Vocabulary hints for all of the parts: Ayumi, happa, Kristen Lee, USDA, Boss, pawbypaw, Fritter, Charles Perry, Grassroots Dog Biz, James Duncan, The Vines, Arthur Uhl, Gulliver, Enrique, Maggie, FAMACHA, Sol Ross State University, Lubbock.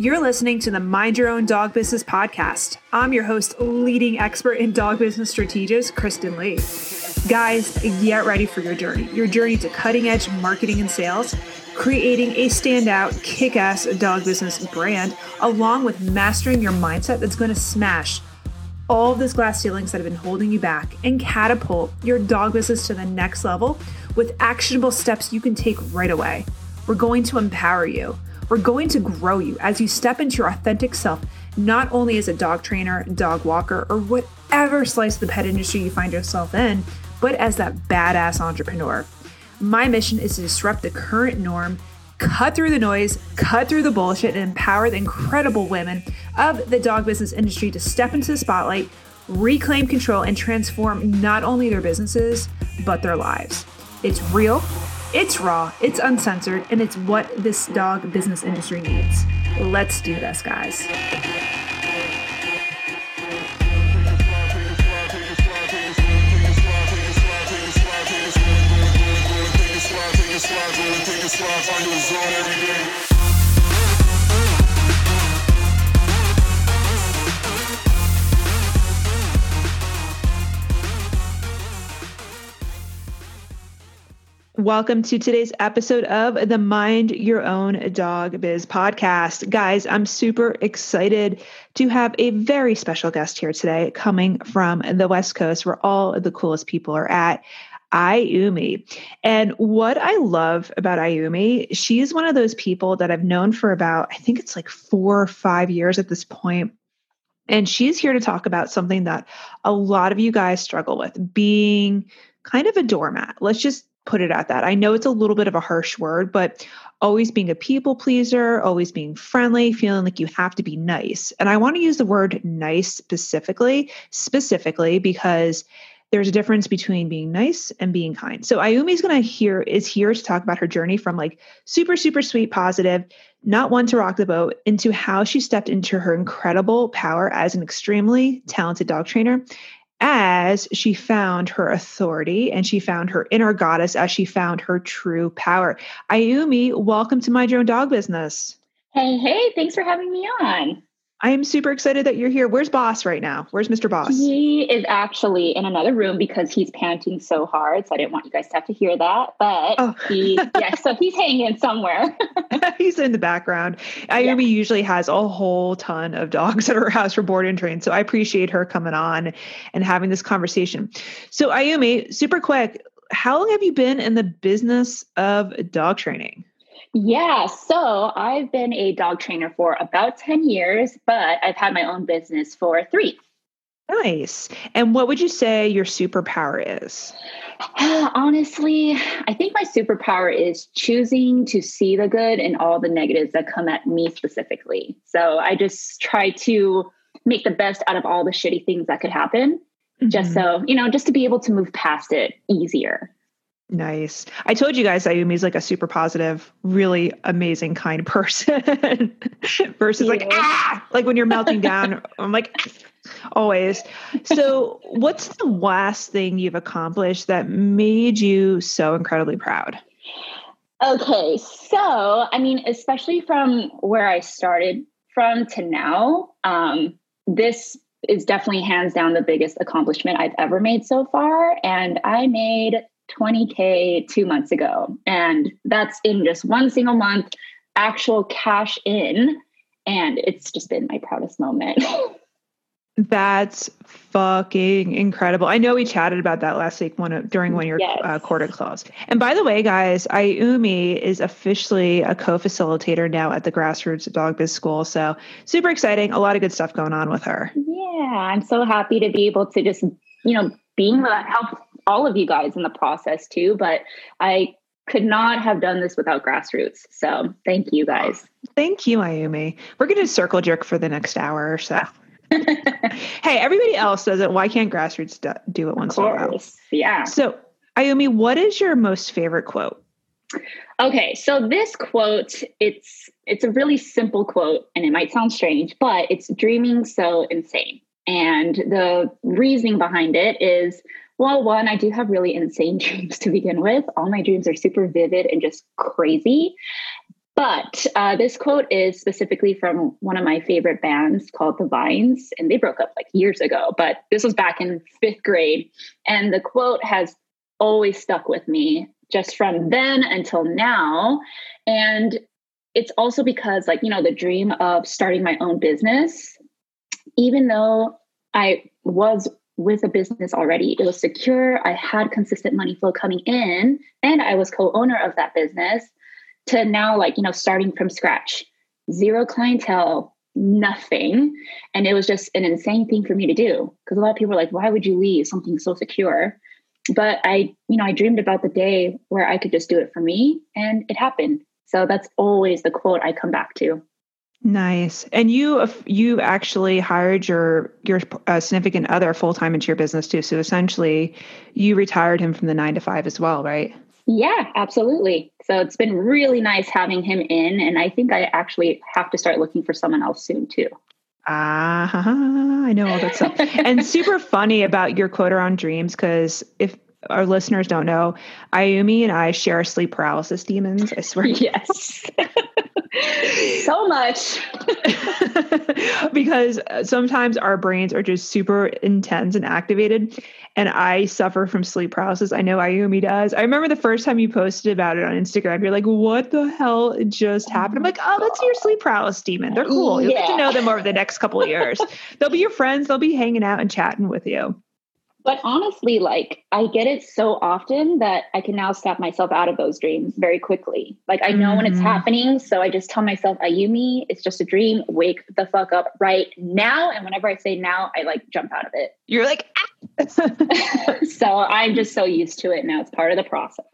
You're listening to the Mind Your Own Dog Business podcast. I'm your host, leading expert in dog business strategist, Kristen Lee. Guys, get ready for your journey to cutting edge marketing and sales, creating a standout, kick-ass dog business brand, along with mastering your mindset that's going to smash all of those glass ceilings that have been holding you back and catapult your dog business to the next level with actionable steps you can take right away. We're going to empower you. We're going to grow you as you step into your authentic self, not only as a dog trainer, dog walker, or whatever slice of the pet industry you find yourself in, but as that badass entrepreneur. My mission is to disrupt the current norm, cut through the noise, cut through the bullshit, and empower the incredible women of the dog business industry to step into the spotlight, reclaim control, and transform not only their businesses, but their lives. It's real. It's raw, it's uncensored, and it's what this dog business industry needs. Let's do this, guys. Welcome to today's episode of the Mind Your Own Dog Biz podcast. Guys, I'm super excited to have a very special guest here today coming from the West Coast where all of the coolest people are at, Ayumi. And what I love about Ayumi, she is one of those people that I've known for about, I think it's like 4 or 5 years at this point. And she's here to talk about something that a lot of you guys struggle with, being kind of a doormat. Let's just put it at that. I know it's a little bit of a harsh word, but always being a people pleaser, always being friendly, feeling like you have to be nice. And I want to use the word nice specifically because there's a difference between being nice and being kind. So Ayumi is here to talk about her journey from like super, super sweet, positive, not one to rock the boat, into how she stepped into her incredible power as an extremely talented dog trainer, as she found her authority and she found her inner goddess, as she found her true power. Ayumi, welcome to Mind Your Own Dog Business. Hey, thanks for having me on. I am super excited that you're here. Where's Boss right now? Where's Mr. Boss? He is actually in another room because he's panting so hard. So I didn't want you guys to have to hear that, but so he's hanging somewhere. He's in the background. Ayumi usually has a whole ton of dogs at her house for board and train. So I appreciate her coming on and having this conversation. So Ayumi, super quick, how long have you been in the business of dog training? Yeah, so I've been a dog trainer for about 10 years, but I've had my own business for 3. Nice. And what would you say your superpower is? Honestly, I think my superpower is choosing to see the good in all the negatives that come at me specifically. So I just try to make the best out of all the shitty things that could happen, just to be able to move past it easier. Nice. I told you guys Ayumi's like a super positive, really amazing, kind person versus like when you're melting down, I'm like, always. So what's the last thing you've accomplished that made you so incredibly proud? Okay. So, I mean, especially from where I started from to now, this is definitely hands down the biggest accomplishment I've ever made so far. And I made $20,000 2 months ago. And that's in just one single month, actual cash in. And it's just been my proudest moment. That's fucking incredible. I know we chatted about that last week during one of your quarter calls. And by the way, guys, Ayumi is officially a co-facilitator now at the Grassroots Dog Biz School. So super exciting. A lot of good stuff going on with her. Yeah. I'm so happy to be able to just, being the help all of you guys in the process too, but I could not have done this without Grassroots. So thank you guys. Thank you, Ayumi. We're going to circle jerk for the next hour or so. Hey, everybody else does it. Why can't Grassroots do it once in a while? Yeah. So Ayumi, what is your most favorite quote? Okay. So this quote, it's a really simple quote and it might sound strange, but it's dreaming so insane. And the reasoning behind it is, well, one, I do have really insane dreams to begin with. All my dreams are super vivid and just crazy. But this quote is specifically from one of my favorite bands called The Vines, and they broke up like years ago, but this was back in 5th grade. And the quote has always stuck with me just from then until now. And it's also because, like, you know, the dream of starting my own business, even though I was with a business already, it was secure. I had consistent money flow coming in and I was co-owner of that business. To now, like, you know, starting from scratch, zero clientele, nothing. And it was just an insane thing for me to do, because a lot of people were like, why would you leave something so secure? But I, you know, I dreamed about the day where I could just do it for me, and it happened. So that's always the quote I come back to. Nice. And you actually hired your significant other full-time into your business too. So essentially you retired him from the 9-to-5 as well, right? Yeah, absolutely. So it's been really nice having him in. And I think I actually have to start looking for someone else soon too. I know all that stuff. And super funny about your quote around dreams, because if our listeners don't know, Ayumi and I share sleep paralysis demons, I swear. Yes. So much. Because sometimes our brains are just super intense and activated. And I suffer from sleep paralysis. I know Ayumi does. I remember the first time you posted about it on Instagram, you're like, what the hell just happened? I'm like, oh, that's your sleep paralysis demon. They're cool. You'll get to know them over the next couple of years. They'll be your friends. They'll be hanging out and chatting with you. But honestly, like, I get it so often that I can now snap myself out of those dreams very quickly. Like, I know when it's happening. So I just tell myself, Ayumi, it's just a dream. Wake the fuck up right now. And whenever I say now, I like jump out of it. You're like, ah. So I'm just so used to it now. It's part of the process.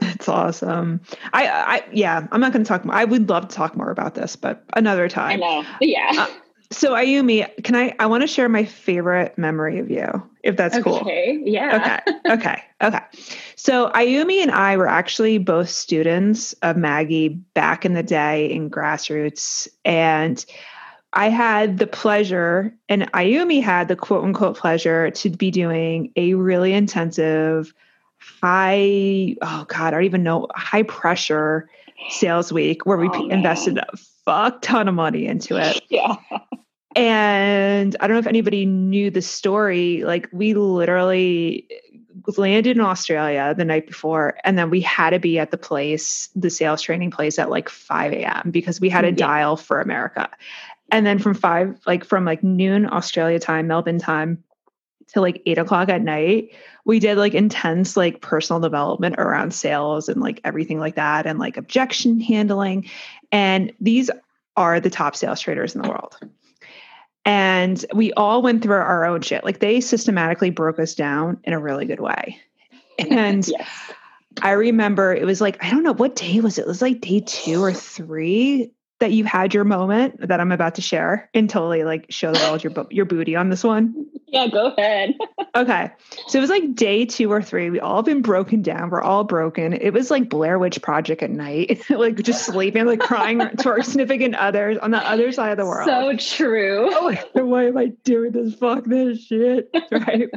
That's awesome. Yeah, I'm not going to talk more. I would love to talk more about this, but another time. I know. Yeah. So Ayumi, I want to share my favorite memory of you, if that's cool. Okay. Yeah. Okay. So Ayumi and I were actually both students of Maggie back in the day in Grassroots. And I had the pleasure, and Ayumi had the quote unquote pleasure, to be doing a really intensive high pressure sales week where we invested a fuck ton of money into it. Yeah. And I don't know if anybody knew the story. Like, we literally landed in Australia the night before, and then we had to be at the sales training place at like 5 a.m. because we had to dial for America. And then from noon Australia time, Melbourne time, to like 8:00 at night, we did like intense, like personal development around sales and like everything like that. And like objection handling. And these are the top sales traders in the world. And we all went through our own shit. Like, they systematically broke us down in a really good way. And yes. I remember it was like, I don't know, what day was it? It was like day 2 or 3 that you had your moment that I'm about to share and totally like show the world your booty on this one. Yeah, go ahead. Okay. So it was like day 2 or 3. We all been broken down. We're all broken. It was like Blair Witch Project at night, like just sleeping, like crying to our significant others on the other side of the world. So true. Oh, why am I doing this? Fuck this shit. Right.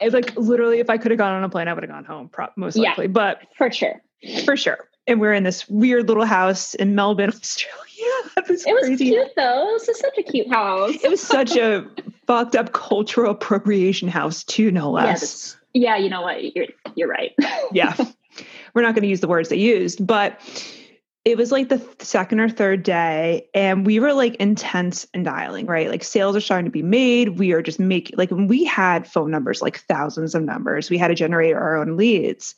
It's like, literally, if I could have gone on a plane, I would have gone home most likely, but for sure. And we're in this weird little house in Melbourne, Australia. It was crazy. Cute though. This is such a cute house. It was such a fucked up cultural appropriation house too, no less. Yeah, you know what? You're right. Yeah. We're not going to use the words they used, but it was like the 2nd or 3rd day, and we were like intense and dialing, right? Like, sales are starting to be made. We are just making, like, when we had phone numbers, like thousands of numbers, we had to generate our own leads.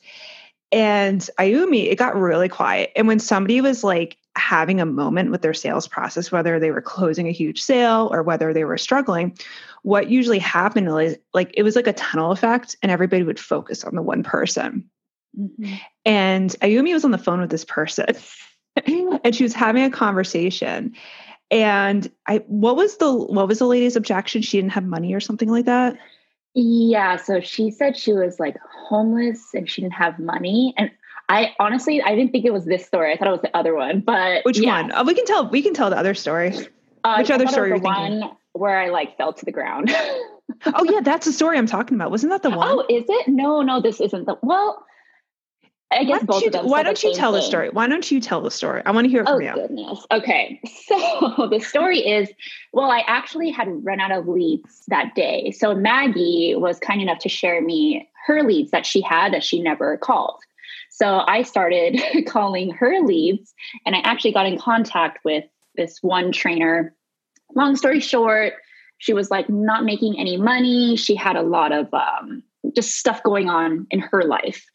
And Ayumi, it got really quiet. And when somebody was like having a moment with their sales process, whether they were closing a huge sale or whether they were struggling, what usually happened is, like, it was like a tunnel effect, and everybody would focus on the one person. Mm-hmm. And Ayumi was on the phone with this person and she was having a conversation. And what was the lady's objection? She didn't have money or something like that. Yeah. So she said she was like homeless and she didn't have money. And I honestly didn't think it was this story. I thought it was the other one, but which one? Oh, we can tell the other story. Which other story are you thinking? One where I like fell to the ground. Oh yeah. That's the story I'm talking about. Wasn't that the one? Oh, is it? No, this isn't. Well, I guess both of them. Why don't you tell the story? Why don't you tell the story? I want to hear it from you. Oh, goodness. Okay. So the story is, well, I actually had run out of leads that day. So Maggie was kind enough to share me her leads that she had that she never called. So I started calling her leads, and I actually got in contact with this one trainer. Long story short, she was like not making any money. She had a lot of just stuff going on in her life.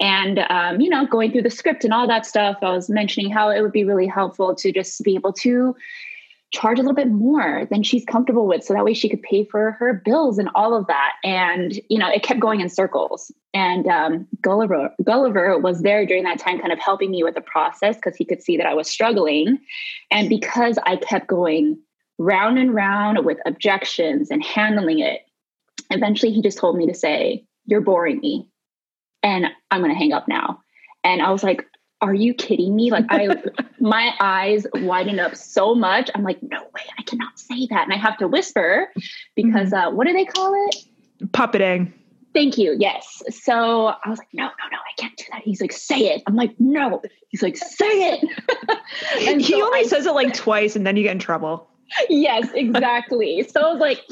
And, you know, going through the script and all that stuff, I was mentioning how it would be really helpful to just be able to charge a little bit more than she's comfortable with. So that way she could pay for her bills and all of that. And, you know, it kept going in circles. And Gulliver was there during that time kind of helping me with the process because he could see that I was struggling. And because I kept going round and round with objections and handling it, eventually he just told me to say, "You're boring me and I'm going to hang up now." And I was like, are you kidding me? Like my eyes widened up so much. I'm like, no way, I cannot say that. And I have to whisper because what do they call it? Puppeting. Thank you. Yes. So I was like, no, I can't do that. He's like, say it. I'm like, no. He's like, say it. And he so only says it like twice and then you get in trouble. Yes, exactly. So I was like,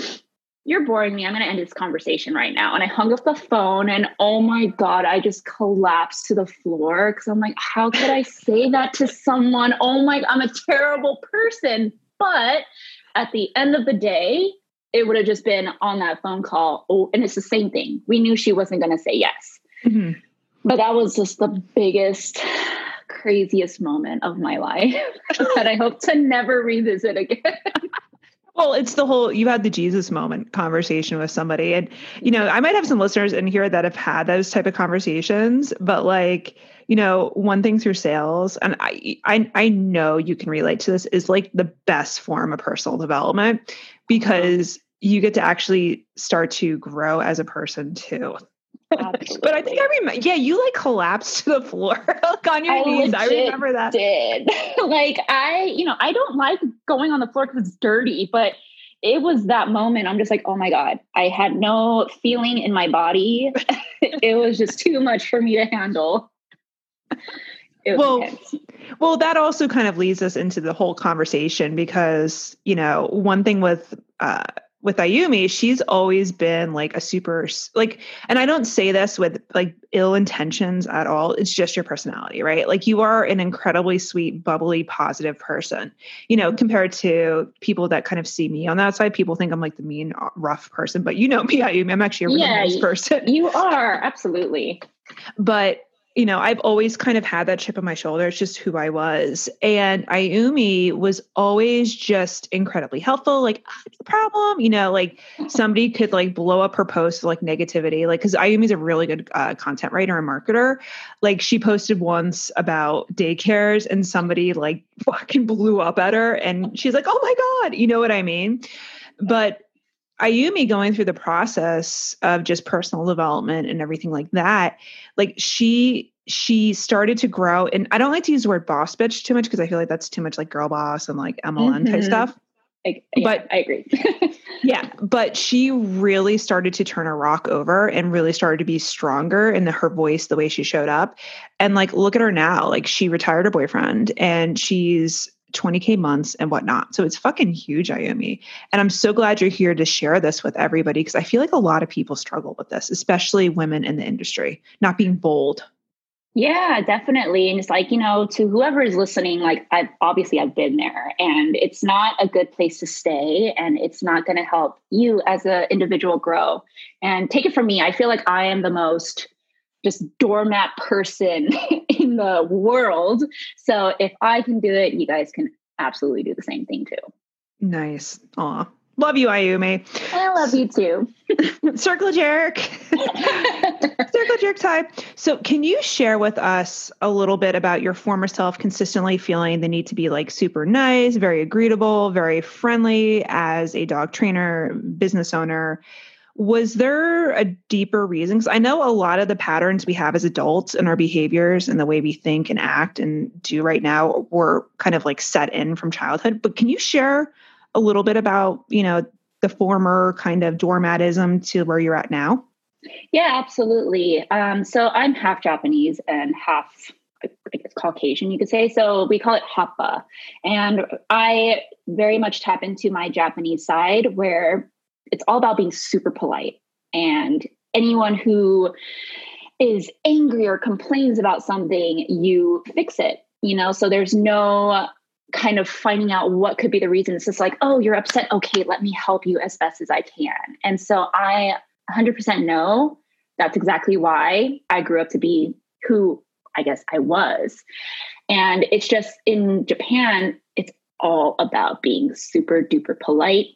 you're boring me. I'm going to end this conversation right now. And I hung up the phone and oh my God, I just collapsed to the floor. Cause I'm like, how could I say that to someone? Oh my, I'm a terrible person. But at the end of the day, it would have just been on that phone call. Oh, and it's the same thing. We knew she wasn't going to say yes, but that was just the biggest, craziest moment of my life that I hope to never revisit again. Well, it's the whole, you had the Jesus moment conversation with somebody. And, you know, I might have some listeners in here that have had those type of conversations, but like, you know, one thing through sales, and I know you can relate to this, is like the best form of personal development because you get to actually start to grow as a person too. But I think I remember, yeah, you like collapsed to the floor like on your knees. I remember that. Did. Like I don't like going on the floor because it's dirty, but it was that moment. I'm just like, oh my God, I had no feeling in my body. It was just too much for me to handle. It was intense. Well, that also kind of leads us into the whole conversation because, you know, one thing with Ayumi, she's always been like a super, like, and I don't say this with like ill intentions at all. It's just your personality, right? Like you are an incredibly sweet, bubbly, positive person, you know, compared to people that kind of see me on the outside. People think I'm like the mean, rough person, but you know me, Ayumi, I'm actually a really nice person. You are. Absolutely. But you know, I've always kind of had that chip on my shoulder. It's just who I was. And Ayumi was always just incredibly helpful. Like, no problem, you know, like somebody could like blow up her post, like negativity, like, cause Ayumi's a really good content writer and marketer. Like she posted once about daycares and somebody like fucking blew up at her and she's like, oh my God, you know what I mean? But Ayumi going through the process of just personal development and everything like that, like she started to grow. And I don't like to use the word boss bitch too much because I feel like that's too much like girl boss and like MLM type stuff. But I agree. Yeah. But she really started to turn her rock over and really started to be stronger in her voice, the way she showed up. And like, look at her now, like she retired her boyfriend and she's 20K months and whatnot. So it's fucking huge, Ayumi. And I'm so glad you're here to share this with everybody because I feel like a lot of people struggle with this, especially women in the industry, not being bold. Yeah, definitely. And it's like, you know, to whoever is listening, like I've been there and it's not a good place to stay and it's not going to help you as an individual grow. And take it from me, I feel like I am the most just doormat person in the world. So if I can do it, you guys can absolutely do the same thing too. Nice. Aw. Love you, Ayumi. I love you too. Circle jerk. Circle jerk type. So can you share with us a little bit about your former self consistently feeling the need to be like super nice, very agreeable, very friendly as a dog trainer, business owner? Was there a deeper reason? Because I know a lot of the patterns we have as adults and our behaviors and the way we think and act and do right now were kind of like set in from childhood. But can you share a little bit about, you know, the former kind of doormatism to where you're at now? Yeah, absolutely. So I'm half Japanese and half, I guess, Caucasian, you could say. So we call it happa. And I very much tap into my Japanese side where it's all about being super polite. And anyone who is angry or complains about something, you fix it, you know? So there's no kind of finding out what could be the reason. It's just like, oh, you're upset. Okay, let me help you as best as I can. And so I 100% know that's exactly why I grew up to be who I guess I was. And it's just in Japan, it's all about being super duper polite,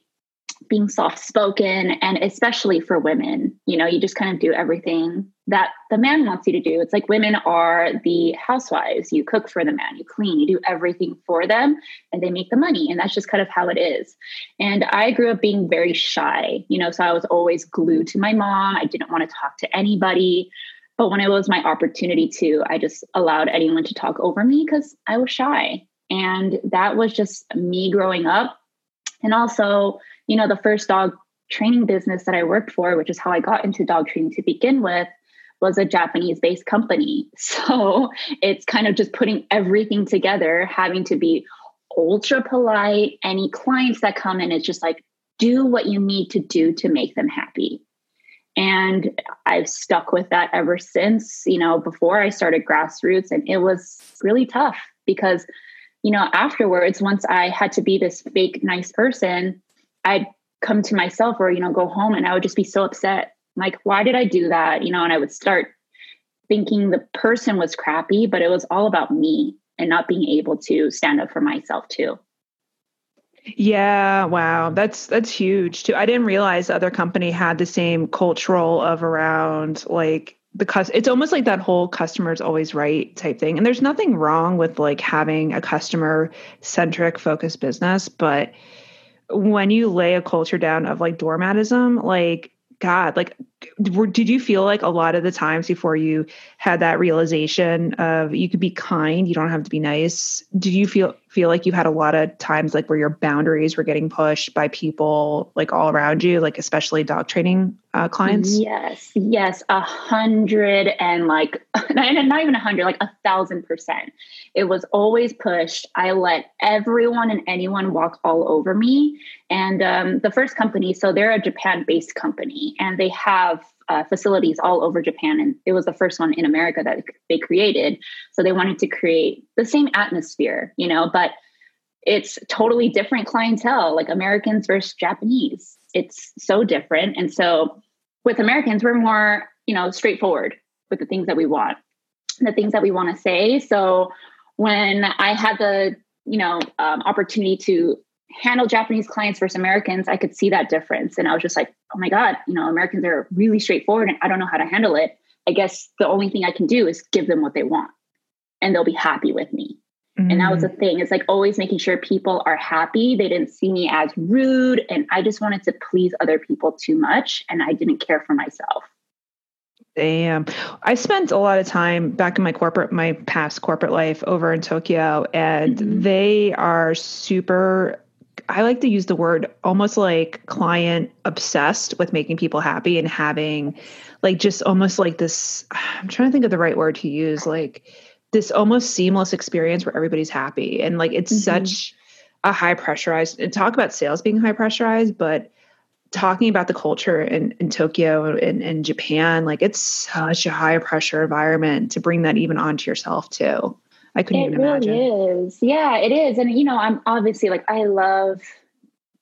being soft-spoken, and especially for women, you know, you just kind of do everything that the man wants you to do. It's like women are the housewives. You cook for the man, you clean, you do everything for them, and they make the money. And that's just kind of how it is. And I grew up being very shy, you know, so I was always glued to my mom. I didn't want to talk to anybody. But when it was my opportunity to, I just allowed anyone to talk over me because I was shy. And that was just me growing up. And also, you know, the first dog training business that I worked for, which is how I got into dog training to begin with, was a Japanese-based company. So it's kind of just putting everything together, having to be ultra polite. Any clients that come in, it's just like, do what you need to do to make them happy. And I've stuck with that ever since, you know, before I started Grassroots. And it was really tough because, you know, afterwards, once I had to be this fake nice person, I'd come to myself or, you know, go home and I would just be so upset. Like, why did I do that? You know, and I would start thinking the person was crappy, but it was all about me and not being able to stand up for myself too. Yeah. Wow. That's huge too. I didn't realize the other company had the same cultural of around like it's almost like that whole customer's always right type thing. And there's nothing wrong with like having a customer centric focused business, but when you lay a culture down of like doormatism, like, God, like, did you feel like a lot of the times before you had that realization of you could be kind, you don't have to be nice? Did you feel like you had a lot of times like where your boundaries were getting pushed by people like all around you, like especially dog training clients? Yes, 100 and like not even 100, like 1,000%. It was always pushed. I let everyone and anyone walk all over me. And the first company, so they're a Japan-based company, and they have facilities all over Japan. And it was the first one in America that they created. So they wanted to create the same atmosphere, you know, but it's totally different clientele, like Americans versus Japanese. It's so different. And so with Americans, we're more, you know, straightforward with the things that we want, the things that we want to say. So when I had the, you know, opportunity to handle Japanese clients versus Americans, I could see that difference. And I was just like, oh my God, you know, Americans are really straightforward and I don't know how to handle it. I guess the only thing I can do is give them what they want and they'll be happy with me. Mm-hmm. And that was the thing. It's like always making sure people are happy. They didn't see me as rude. And I just wanted to please other people too much. And I didn't care for myself. Damn. I spent a lot of time back in my past corporate life over in Tokyo, and mm-hmm. they are super, I like to use the word almost like client obsessed with making people happy and having like just almost like this, I'm trying to think of the right word to use, like this almost seamless experience where everybody's happy. And like, it's mm-hmm. such a high pressurized, and talk about sales being high pressurized, but talking about the culture in Tokyo and Japan, like it's such a high pressure environment to bring that even onto yourself too. I couldn't even imagine. It really is. Yeah, it is. And, you know, I'm obviously like, I love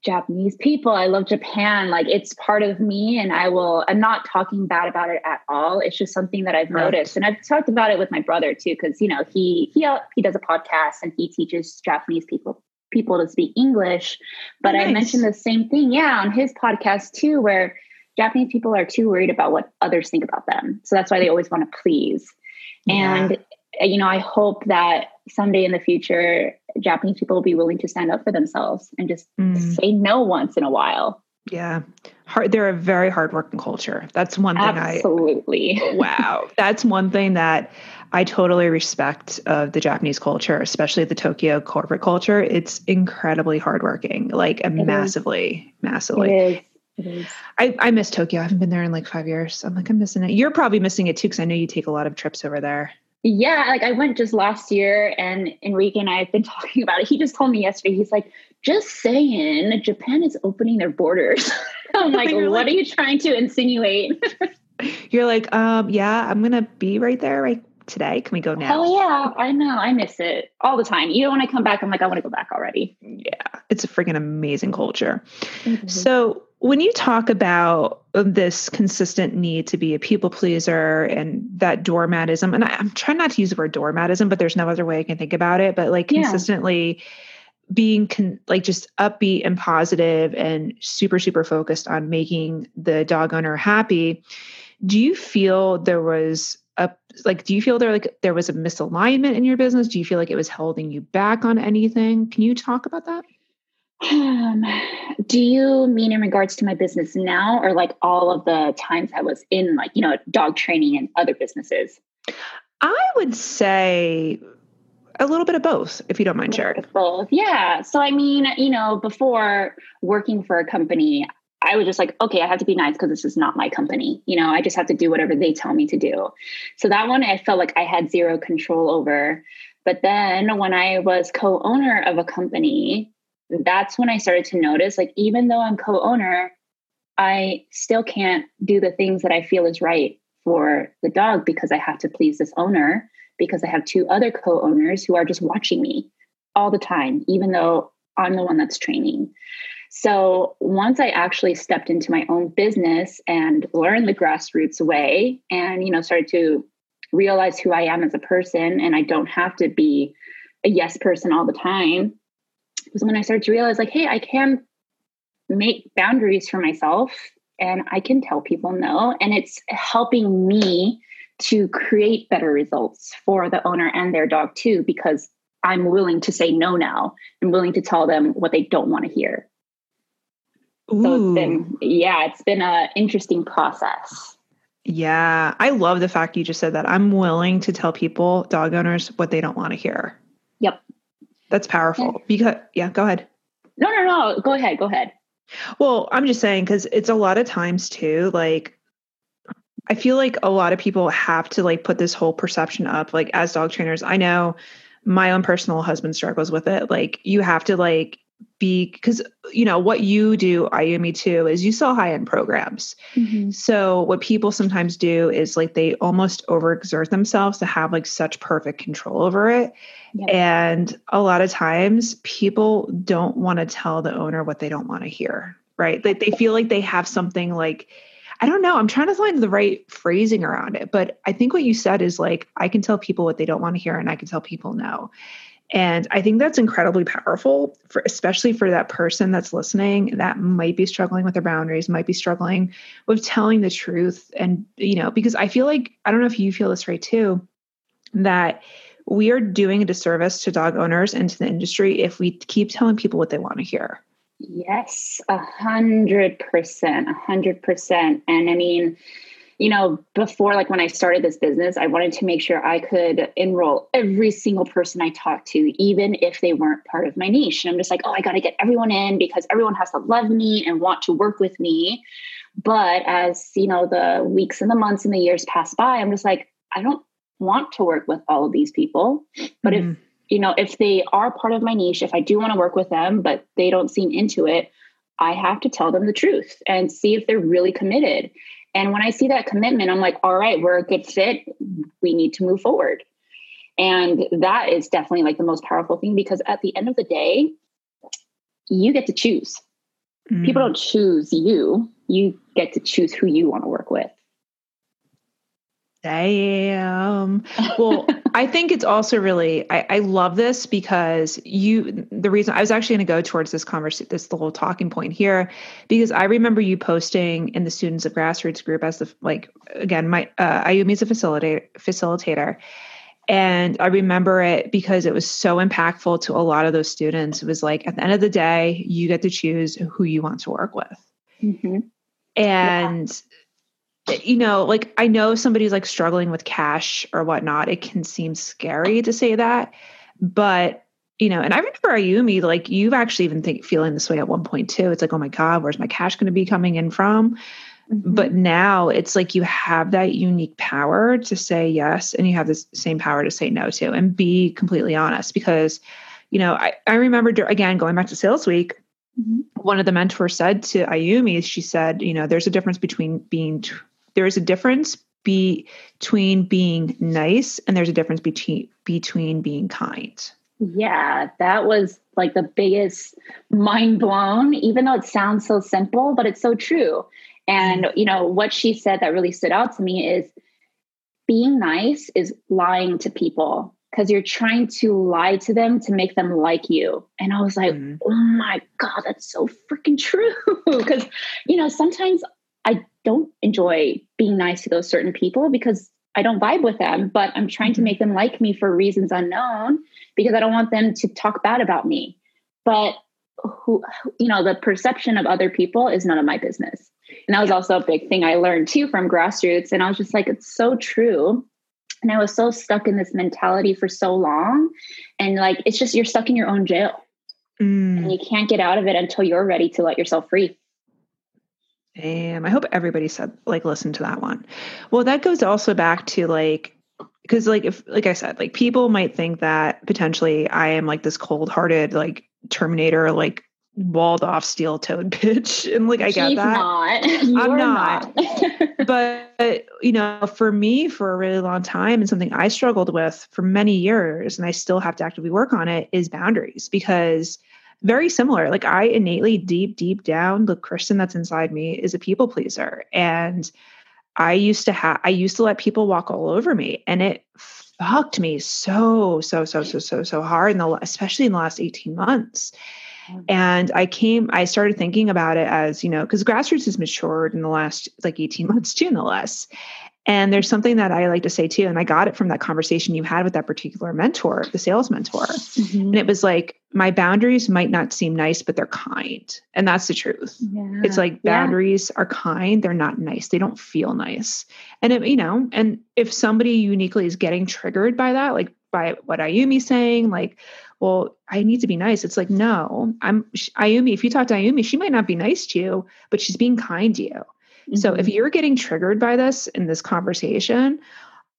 Japanese people. I love Japan. Like it's part of me and I'm not talking bad about it at all. It's just something that I've noticed. And I've talked about it with my brother too, because, you know, he does a podcast and he teaches Japanese people to speak English. But nice. I mentioned the same thing. Yeah. On his podcast too, where Japanese people are too worried about what others think about them. So that's why they always want to please. Yeah. And you know, I hope that someday in the future, Japanese people will be willing to stand up for themselves and just say no once in a while. Yeah. They're a very hardworking culture. That's one thing. Absolutely. Wow. That's one thing that I totally respect of the Japanese culture, especially the Tokyo corporate culture. It's incredibly hardworking, like massively, massively. It is. It is. I miss Tokyo. I haven't been there in like 5 years. I'm like, I'm missing it. You're probably missing it too, because I know you take a lot of trips over there. Yeah, like I went just last year, and Enrique and I have been talking about it. He just told me yesterday, he's like, just saying, Japan is opening their borders. I'm like, what like, are you trying to insinuate? You're like, yeah, I'm going to be right there right today. Can we go now? Oh, yeah, I know. I miss it all the time. You don't want to come back. I'm like, I want to go back already. Yeah, it's a freaking amazing culture. Mm-hmm. So when you talk about this consistent need to be a people pleaser and that doormatism, and I'm trying not to use the word doormatism, but there's no other way I can think about it, but like consistently being like just upbeat and positive and super, super focused on making the dog owner happy. Do you feel there was a misalignment in your business? Do you feel like it was holding you back on anything? Can you talk about that? Do you mean in regards to my business now, or like all of the times I was in like, you know, dog training and other businesses? I would say a little bit of both, if you don't mind sharing. Both. Yeah. So, I mean, you know, before working for a company, I was just like, okay, I have to be nice because this is not my company. You know, I just have to do whatever they tell me to do. So that one, I felt like I had zero control over. But then when I was co-owner of a company, that's when I started to notice, like, even though I'm co-owner, I still can't do the things that I feel is right for the dog because I have to please this owner, because I have two other co-owners who are just watching me all the time, even though I'm the one that's training. So once I actually stepped into my own business and learned the grassroots way and, you know, started to realize who I am as a person, and I don't have to be a yes person all the time, was when I started to realize like, hey, I can make boundaries for myself and I can tell people no. And it's helping me to create better results for the owner and their dog too, because I'm willing to say no now. I'm willing to tell them what they don't want to hear. Ooh. So it's been an interesting process. Yeah. I love the fact you just said that. I'm willing to tell people, dog owners, what they don't want to hear. Yep. That's powerful. Because go ahead. No. Go ahead. Well, I'm just saying, because it's a lot of times too, like, I feel like a lot of people have to like put this whole perception up, like as dog trainers. I know my own personal husband struggles with it. Like you have to like be, because you know what you do, Ayumi too, is you sell high-end programs. Mm-hmm. So what people sometimes do is like they almost overexert themselves to have like such perfect control over it. Yep. And a lot of times people don't want to tell the owner what they don't want to hear, right? That they feel like they have something like, I don't know, I'm trying to find the right phrasing around it. But I think what you said is like, I can tell people what they don't want to hear and I can tell people no. And I think that's incredibly powerful, for, especially for that person that's listening that might be struggling with their boundaries, might be struggling with telling the truth. And, you know, because I feel like, I don't know if you feel this way too, that we are doing a disservice to dog owners and to the industry if we keep telling people what they want to hear. Yes, 100%, 100%. And I mean, you know, before, like when I started this business, I wanted to make sure I could enroll every single person I talked to, even if they weren't part of my niche. And I'm just like, oh, I got to get everyone in because everyone has to love me and want to work with me. But as, you know, the weeks and the months and the years pass by, I'm just like, I don't want to work with all of these people. But if, you know, if they are part of my niche, if I do want to work with them, but they don't seem into it, I have to tell them the truth and see if they're really committed. And when I see that commitment, I'm like, all right, we're a good fit. We need to move forward. And that is definitely like the most powerful thing, because at the end of the day, you get to choose. Mm. People don't choose you. You get to choose who you want to work with. Damn. Well, I think it's also really, I love this because the reason I was actually going to go towards this conversation, this little talking point here, because I remember you posting in the Students of Grassroots group as the, like, again, my, Ayumi's a facilitator. And I remember it because it was so impactful to a lot of those students. It was like, at the end of the day, you get to choose who you want to work with. Mm-hmm. And you know, like I know somebody's like struggling with cash or whatnot. It can seem scary to say that, but you know, and I remember Ayumi, like you've actually even feeling this way at one point too. It's like, oh my God, where's my cash going to be coming in from? Mm-hmm. But now it's like, you have that unique power to say yes. And you have this same power to say no to and be completely honest, because, you know, I remember again, going back to sales week, mm-hmm. one of the mentors said to Ayumi, she said, you know, there's a difference between being nice and there's a difference between being kind. Yeah, that was like the biggest mind blown, even though it sounds so simple, but it's so true. And, you know, what she said that really stood out to me is being nice is lying to people because you're trying to lie to them to make them like you. And I was like, mm-hmm. oh my God, that's so freaking true. Because, you know, sometimes I don't enjoy being nice to those certain people because I don't vibe with them, but I'm trying mm-hmm. to make them like me for reasons unknown because I don't want them to talk bad about me. But who, you know, the perception of other people is none of my business. And that was also a big thing I learned too from Grassroots. And I was just like, it's so true. And I was so stuck in this mentality for so long. And like, it's just, you're stuck in your own jail and you can't get out of it until you're ready to let yourself free. Damn, I hope everybody listened to that one. Well, that goes also back to because if people might think that potentially I am like this cold hearted, like Terminator, like walled off steel toed bitch. And like, I get that. I'm not. But you know, for me, for a really long time and something I struggled with for many years, and I still have to actively work on it, is boundaries, because very similar. Like I innately deep down, the Kristen that's inside me is a people pleaser. And I used to let people walk all over me, and it fucked me so hard, especially in the last 18 months. And I started thinking about it as, you know, because Grassroots has matured in the last 18 months too, no less. And there's something that I like to say too, and I got it from that conversation you had with that particular mentor, the sales mentor. Mm-hmm. And it was like, my boundaries might not seem nice, but they're kind. And that's the truth. Yeah. It's like boundaries are kind. They're not nice. They don't feel nice. And it, you know, and if somebody uniquely is getting triggered by that, like by what Ayumi's saying, like, well, I need to be nice. It's like, no, Ayumi, if you talk to Ayumi, she might not be nice to you, but she's being kind to you. Mm-hmm. So if you're getting triggered by this in this conversation,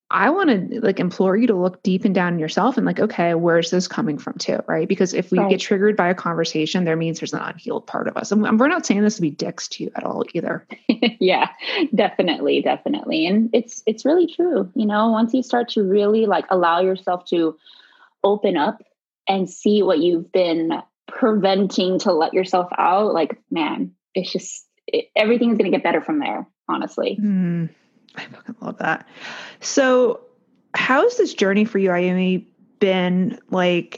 I want to implore you to look deep and down in yourself and okay, where's this coming from too? Right. Because if we get triggered by a conversation, there means there's an unhealed part of us. And we're not saying this to be dicks to you at all either. Yeah, definitely. Definitely. And it's really true. You know, once you start to really allow yourself to open up and see what you've been preventing to let yourself out, it's just, everything is going to get better from there, honestly. Mm. I fucking love that. So how has this journey for you, Ayumi, been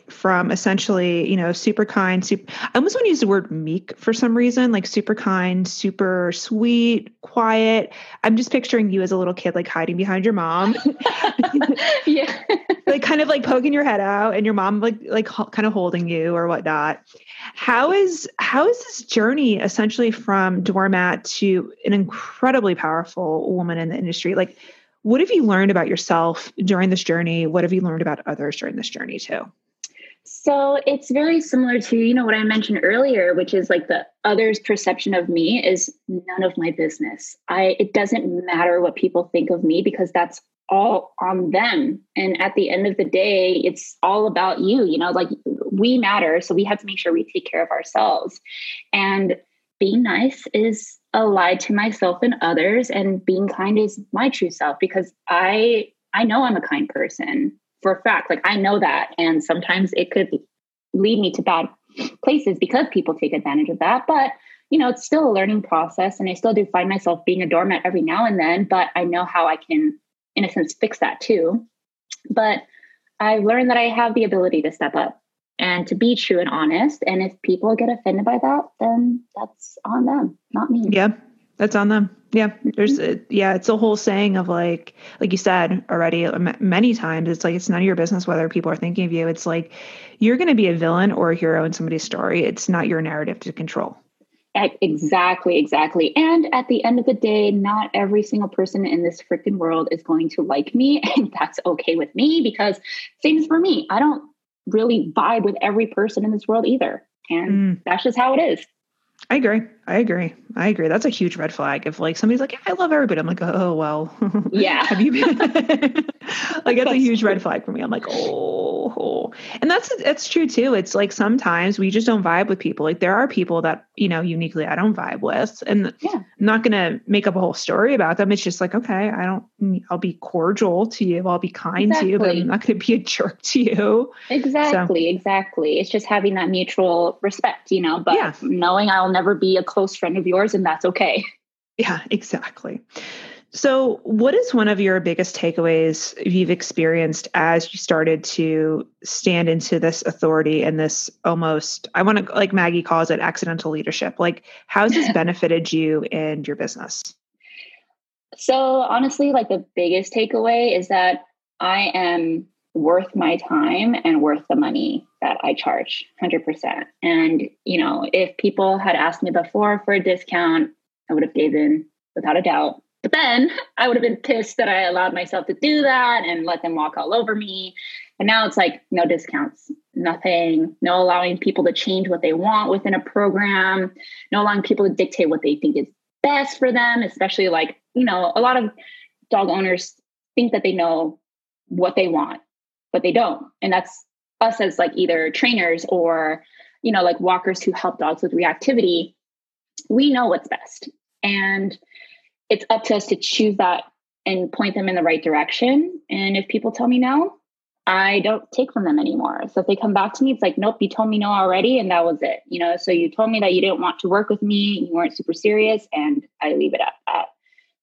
from essentially, you know, super kind, I almost want to use the word meek for some reason, super kind, super sweet, quiet. I'm just picturing you as a little kid, hiding behind your mom. Yeah. kind of poking your head out and your mom, kind of holding you or whatnot. How is this journey essentially from doormat to an incredibly powerful woman in the industry? What have you learned about yourself during this journey? What have you learned about others during this journey too? So it's very similar to, you know, what I mentioned earlier, which is the others' perception of me is none of my business. It doesn't matter what people think of me because that's all on them. And at the end of the day, it's all about you, you know, we matter. So we have to make sure we take care of ourselves. And being nice is a lie to myself and others, and being kind is my true self, because I know I'm a kind person for a fact. I know that, and sometimes it could lead me to bad places because people take advantage of that. But you know, it's still a learning process, and I still do find myself being a doormat every now and then. But I know how I can, in a sense, fix that too. But I've learned that I have the ability to step up and to be true and honest. And if people get offended by that, then that's on them, not me. Yeah, that's on them. Yeah. Mm-hmm. It's a whole saying of like you said already many times, it's it's none of your business whether people are thinking of you. It's you're going to be a villain or a hero in somebody's story. It's not your narrative to control. Exactly. And at the end of the day, not every single person in this freaking world is going to like me. And that's okay with me, because same as for me. I don't really vibe with every person in this world either. And that's just how it is. I agree. That's a huge red flag. If like somebody's like, I love everybody, I'm like, oh, well, yeah. Have you been like, that's a huge red flag for me. I'm like, oh. And that's true too. It's like, sometimes we just don't vibe with people. Like there are people that, you know, uniquely I don't vibe with, and I'm not going to make up a whole story about them. It's just like, okay, I'll be cordial to you. I'll be kind to you, but I'm not going to be a jerk to you. Exactly. It's just having that mutual respect, you know, but knowing I'll never be a close friend of yours, and that's okay. Yeah, exactly. So what is one of your biggest takeaways you've experienced as you started to stand into this authority and this almost, I want to, like Maggie calls it, accidental leadership? Like, how's this benefited you and your business? So honestly, like the biggest takeaway is that I am worth my time and worth the money that I charge 100%. And, you know, if people had asked me before for a discount, I would have given without a doubt. But then I would have been pissed that I allowed myself to do that and let them walk all over me. And now it's like no discounts, nothing, no allowing people to change what they want within a program, no allowing people to dictate what they think is best for them, especially like, you know, a lot of dog owners think that they know what they want, but they don't. And that's us as like either trainers or, you know, like walkers who help dogs with reactivity. We know what's best, and it's up to us to choose that and point them in the right direction. And if people tell me no, I don't take from them anymore. So if they come back to me, it's like, nope, you told me no already. And that was it. You know, so you told me that you didn't want to work with me. You weren't super serious, and I leave it at that.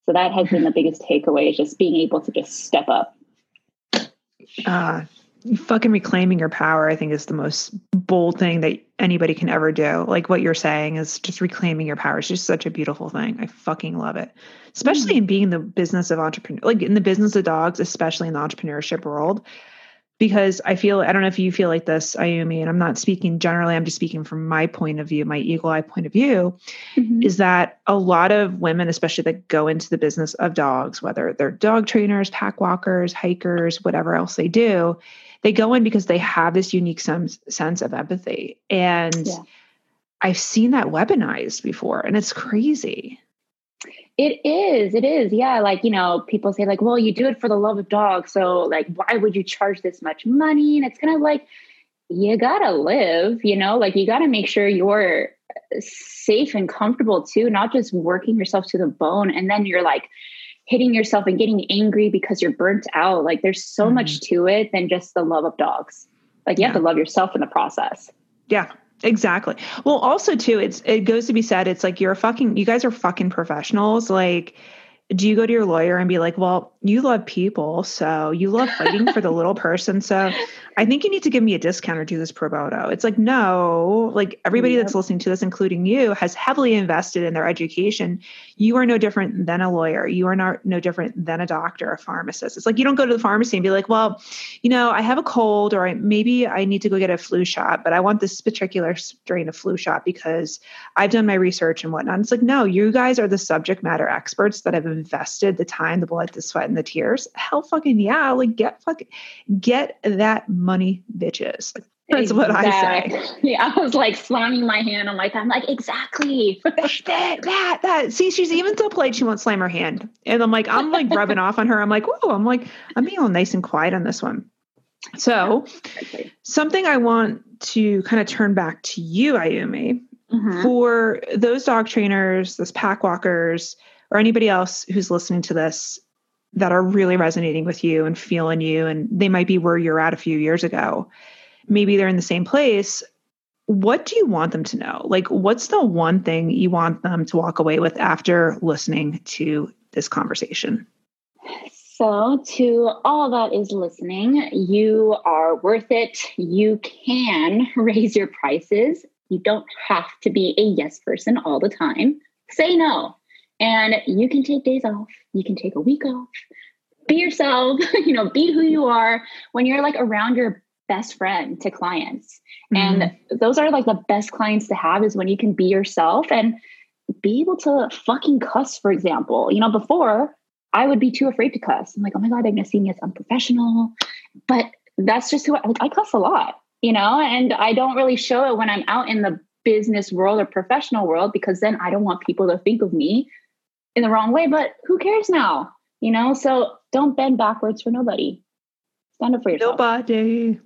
So that has been the biggest takeaway, is just being able to just step up. Fucking reclaiming your power, I think, is the most bold thing that anybody can ever do. Like what you're saying is just reclaiming your power. It's just such a beautiful thing. I fucking love it. Especially in being in the business of in the business of dogs, especially in the entrepreneurship world, because I don't know if you feel like this, Ayumi, and I'm not speaking generally, I'm just speaking from my point of view, my eagle eye point of view, is that a lot of women, especially that go into the business of dogs, whether they're dog trainers, pack walkers, hikers, whatever else they do, they go in because they have this unique sense of empathy. And I've seen that weaponized before, and it's crazy. It is. Yeah. Like, you know, people say like, well, you do it for the love of dogs, so like, why would you charge this much money? And it's kind of like, you gotta live, you know, like you gotta make sure you're safe and comfortable too, not just working yourself to the bone. And then you're like, hitting yourself and getting angry because you're burnt out. Like there's so much to it than just the love of dogs. Like you have to love yourself in the process. Yeah, exactly. Well, also too, it goes to be said, it's like, you guys are fucking professionals. Like, do you go to your lawyer and be like, well, you love people, so you love fighting for the little person, so I think you need to give me a discount or do this pro bono? It's like, no, like everybody that's listening to this, including you, has heavily invested in their education. You are no different than a lawyer. You are no different than a doctor, a pharmacist. It's like, you don't go to the pharmacy and be like, well, you know, I have a cold, or maybe I need to go get a flu shot, but I want this particular strain of flu shot because I've done my research and whatnot. It's like, no, you guys are the subject matter experts that have invested the time, the blood, the sweat, and the tears. Hell fucking yeah. Like get that money, bitches. Like, that's what I say. Yeah, I was like slamming my hand on my thigh. I'm like, exactly. that. See, she's even so polite, she won't slam her hand. And I'm like rubbing off on her. I'm like, whoa, I'm being all nice and quiet on this one. So something I want to kind of turn back to you, Ayumi, for those dog trainers, those pack walkers, or anybody else who's listening to this that are really resonating with you and feeling you, and they might be where you're at a few years ago. Maybe they're in the same place. What do you want them to know? Like, what's the one thing you want them to walk away with after listening to this conversation? So to all that is listening, you are worth it. You can raise your prices. You don't have to be a yes person all the time. Say no. And you can take days off. You can take a week off. Be yourself, you know, be who you are when you're like around your best friend to clients. And those are like the best clients to have, is when you can be yourself and be able to fucking cuss, for example. You know, before I would be too afraid to cuss. I'm like, oh my God, they're going to see me as unprofessional. But that's just who I cuss a lot. you know, and I don't really show it when I'm out in the business world or professional world, because then I don't want people to think of me in the wrong way, but who cares now, you know? So don't bend backwards for nobody. Stand up for yourself. Nobody.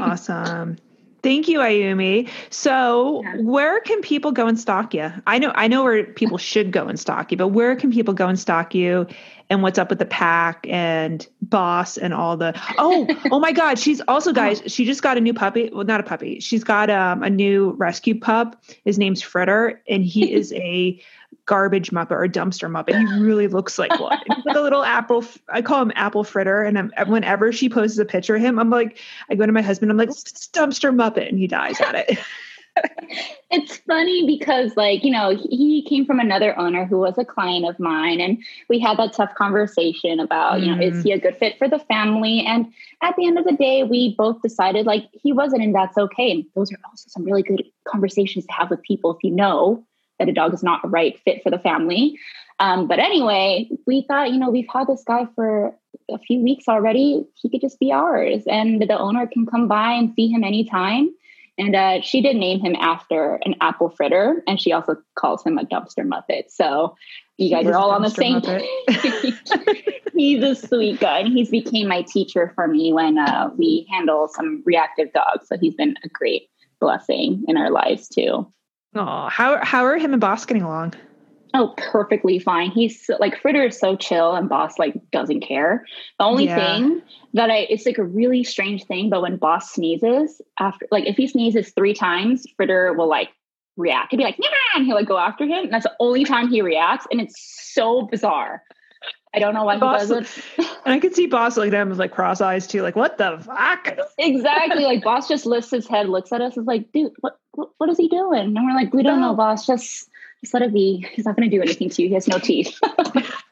Awesome. Thank you, Ayumi. So where can people go and stalk you? I know where people should go and stalk you, but where can people go and stalk you, and what's up with the pack and Boss and all the, oh my God. She's also, guys, she just got a new puppy. Well, not a puppy. She's got a new rescue pup. His name's Fritter, and he is a garbage Muppet or dumpster Muppet. He really looks like one. He's like a little apple. I call him Apple Fritter. And whenever she poses a picture of him, I go to my husband, I'm like, dumpster Muppet, and he dies at it. It's funny because, like, you know, he came from another owner who was a client of mine, and we had that tough conversation about, you know, is he a good fit for the family? And at the end of the day, we both decided like he wasn't, and that's okay. And those are also some really good conversations to have with people if you know that a dog is not a right fit for the family. But anyway, we thought, you know, we've had this guy for a few weeks already. He could just be ours, and the owner can come by and see him anytime. And she did name him after an apple fritter, and she also calls him a dumpster Muppet. So you guys are all on the same page. He's a sweet guy, and he's became my teacher for me when we handle some reactive dogs. So he's been a great blessing in our lives too. Oh, how are him and Boss getting along? Oh, perfectly fine. He's like, Fritter is so chill, and Boss like doesn't care. The only thing that it's like a really strange thing, but when Boss sneezes, after, like, if he sneezes 3 times, Fritter will like react. He'd be like, nah, and he'll like go after him. And that's the only time he reacts. And it's so bizarre. I don't know why Boss, he does it. And I could see Boss looking at him with like cross eyes too. Like, what the fuck? Exactly. Like, Boss just lifts his head, looks at us, is like, dude, what is he doing? And we're like, we don't know, Boss. Just let it be. He's not going to do anything to you. He has no teeth.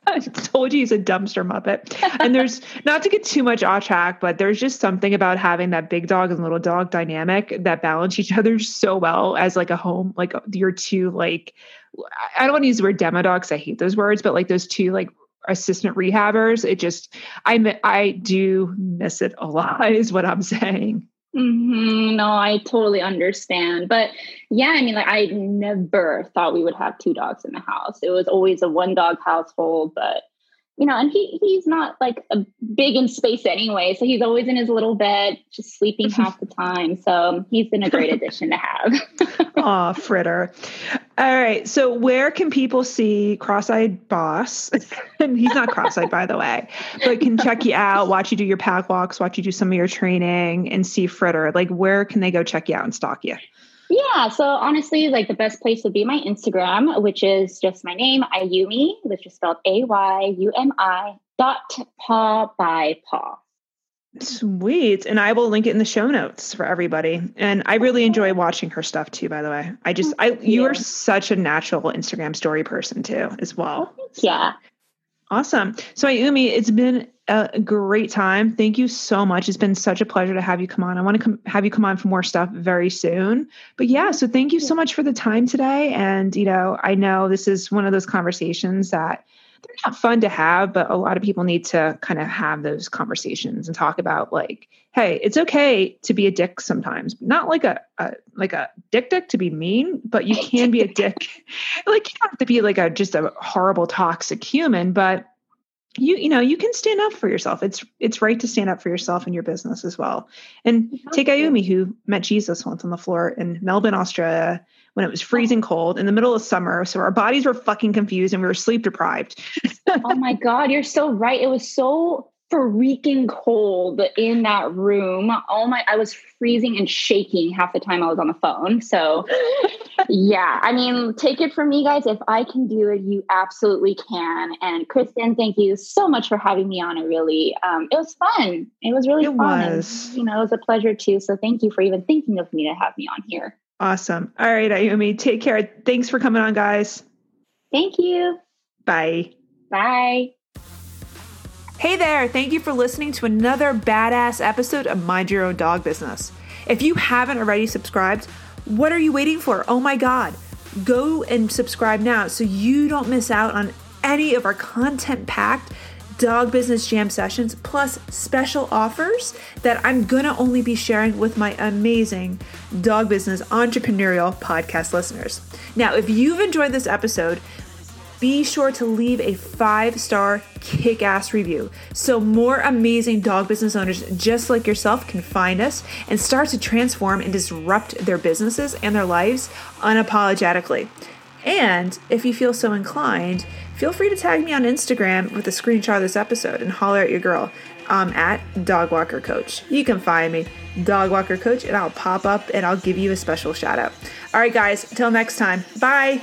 I told you he's a dumpster Muppet. And there's, not to get too much off track, but there's just something about having that big dog and little dog dynamic that balance each other so well as like a home, like your two, like, I don't want to use the word demo dogs, I hate those words, but like those two like assistant rehabbers. It just, I do miss it a lot is what I'm saying. Mm-hmm. No, I totally understand. But yeah, I mean, like, I never thought we would have 2 dogs in the house. It was always a 1 dog household, but, you know, and he's not like a big in space anyway. So he's always in his little bed, just sleeping half the time. So he's been a great addition to have. Aw, Fritter. All right. So where can people see cross-eyed Boss? And he's not cross-eyed, by the way, but can check you out, watch you do your pack walks, watch you do some of your training, and see Fritter. Like, where can they go check you out and stalk you? Yeah. So honestly, like, the best place would be my Instagram, which is just my name, Ayumi, which is spelled AYUMI.pawbypaw. Sweet. And I will link it in the show notes for everybody. And I really enjoy watching her stuff too, by the way. You are such a natural Instagram story person too, as well. Yeah. Awesome. So Ayumi, it's been a great time. Thank you so much. It's been such a pleasure to have you come on. I want to have you come on for more stuff very soon, but yeah. So thank you so much for the time today. And, you know, I know this is one of those conversations that they're not fun to have, but a lot of people need to kind of have those conversations and talk about, like, hey, it's okay to be a dick sometimes. Not like a dick to be mean, but you can be a dick. Like, you don't have to be like just a horrible toxic human, but you know, you can stand up for yourself. It's right to stand up for yourself in your business as well. And take Ayumi, who met Jesus once on the floor in Melbourne, Australia, when it was freezing cold in the middle of summer. So our bodies were fucking confused and we were sleep deprived. Oh my God. You're so right. It was so freaking cold in that room. Oh my, I was freezing and shaking half the time I was on the phone. So yeah, I mean, take it from me, guys. If I can do it, you absolutely can. And Kristen, thank you so much for having me on. It really, it was fun. It was really fun. And, you know, it was a pleasure too. So thank you for even thinking of me to have me on here. Awesome. All right, Ayumi, take care. Thanks for coming on, guys. Thank you. Bye. Bye. Hey there. Thank you for listening to another badass episode of Mind Your Own Dog Business. If you haven't already subscribed, what are you waiting for? Oh my God. Go and subscribe now so you don't miss out on any of our content-packed Dog Business Jam sessions, plus special offers that I'm gonna only be sharing with my amazing dog business entrepreneurial podcast listeners. Now, if you've enjoyed this episode, be sure to leave a 5-star kick-ass review so more amazing dog business owners just like yourself can find us and start to transform and disrupt their businesses and their lives unapologetically. And if you feel so inclined, feel free to tag me on Instagram with a screenshot of this episode and holler at your girl. I'm at Dog Walker Coach. You can find me, Dog Walker Coach, and I'll pop up and I'll give you a special shout out. All right, guys, till next time. Bye.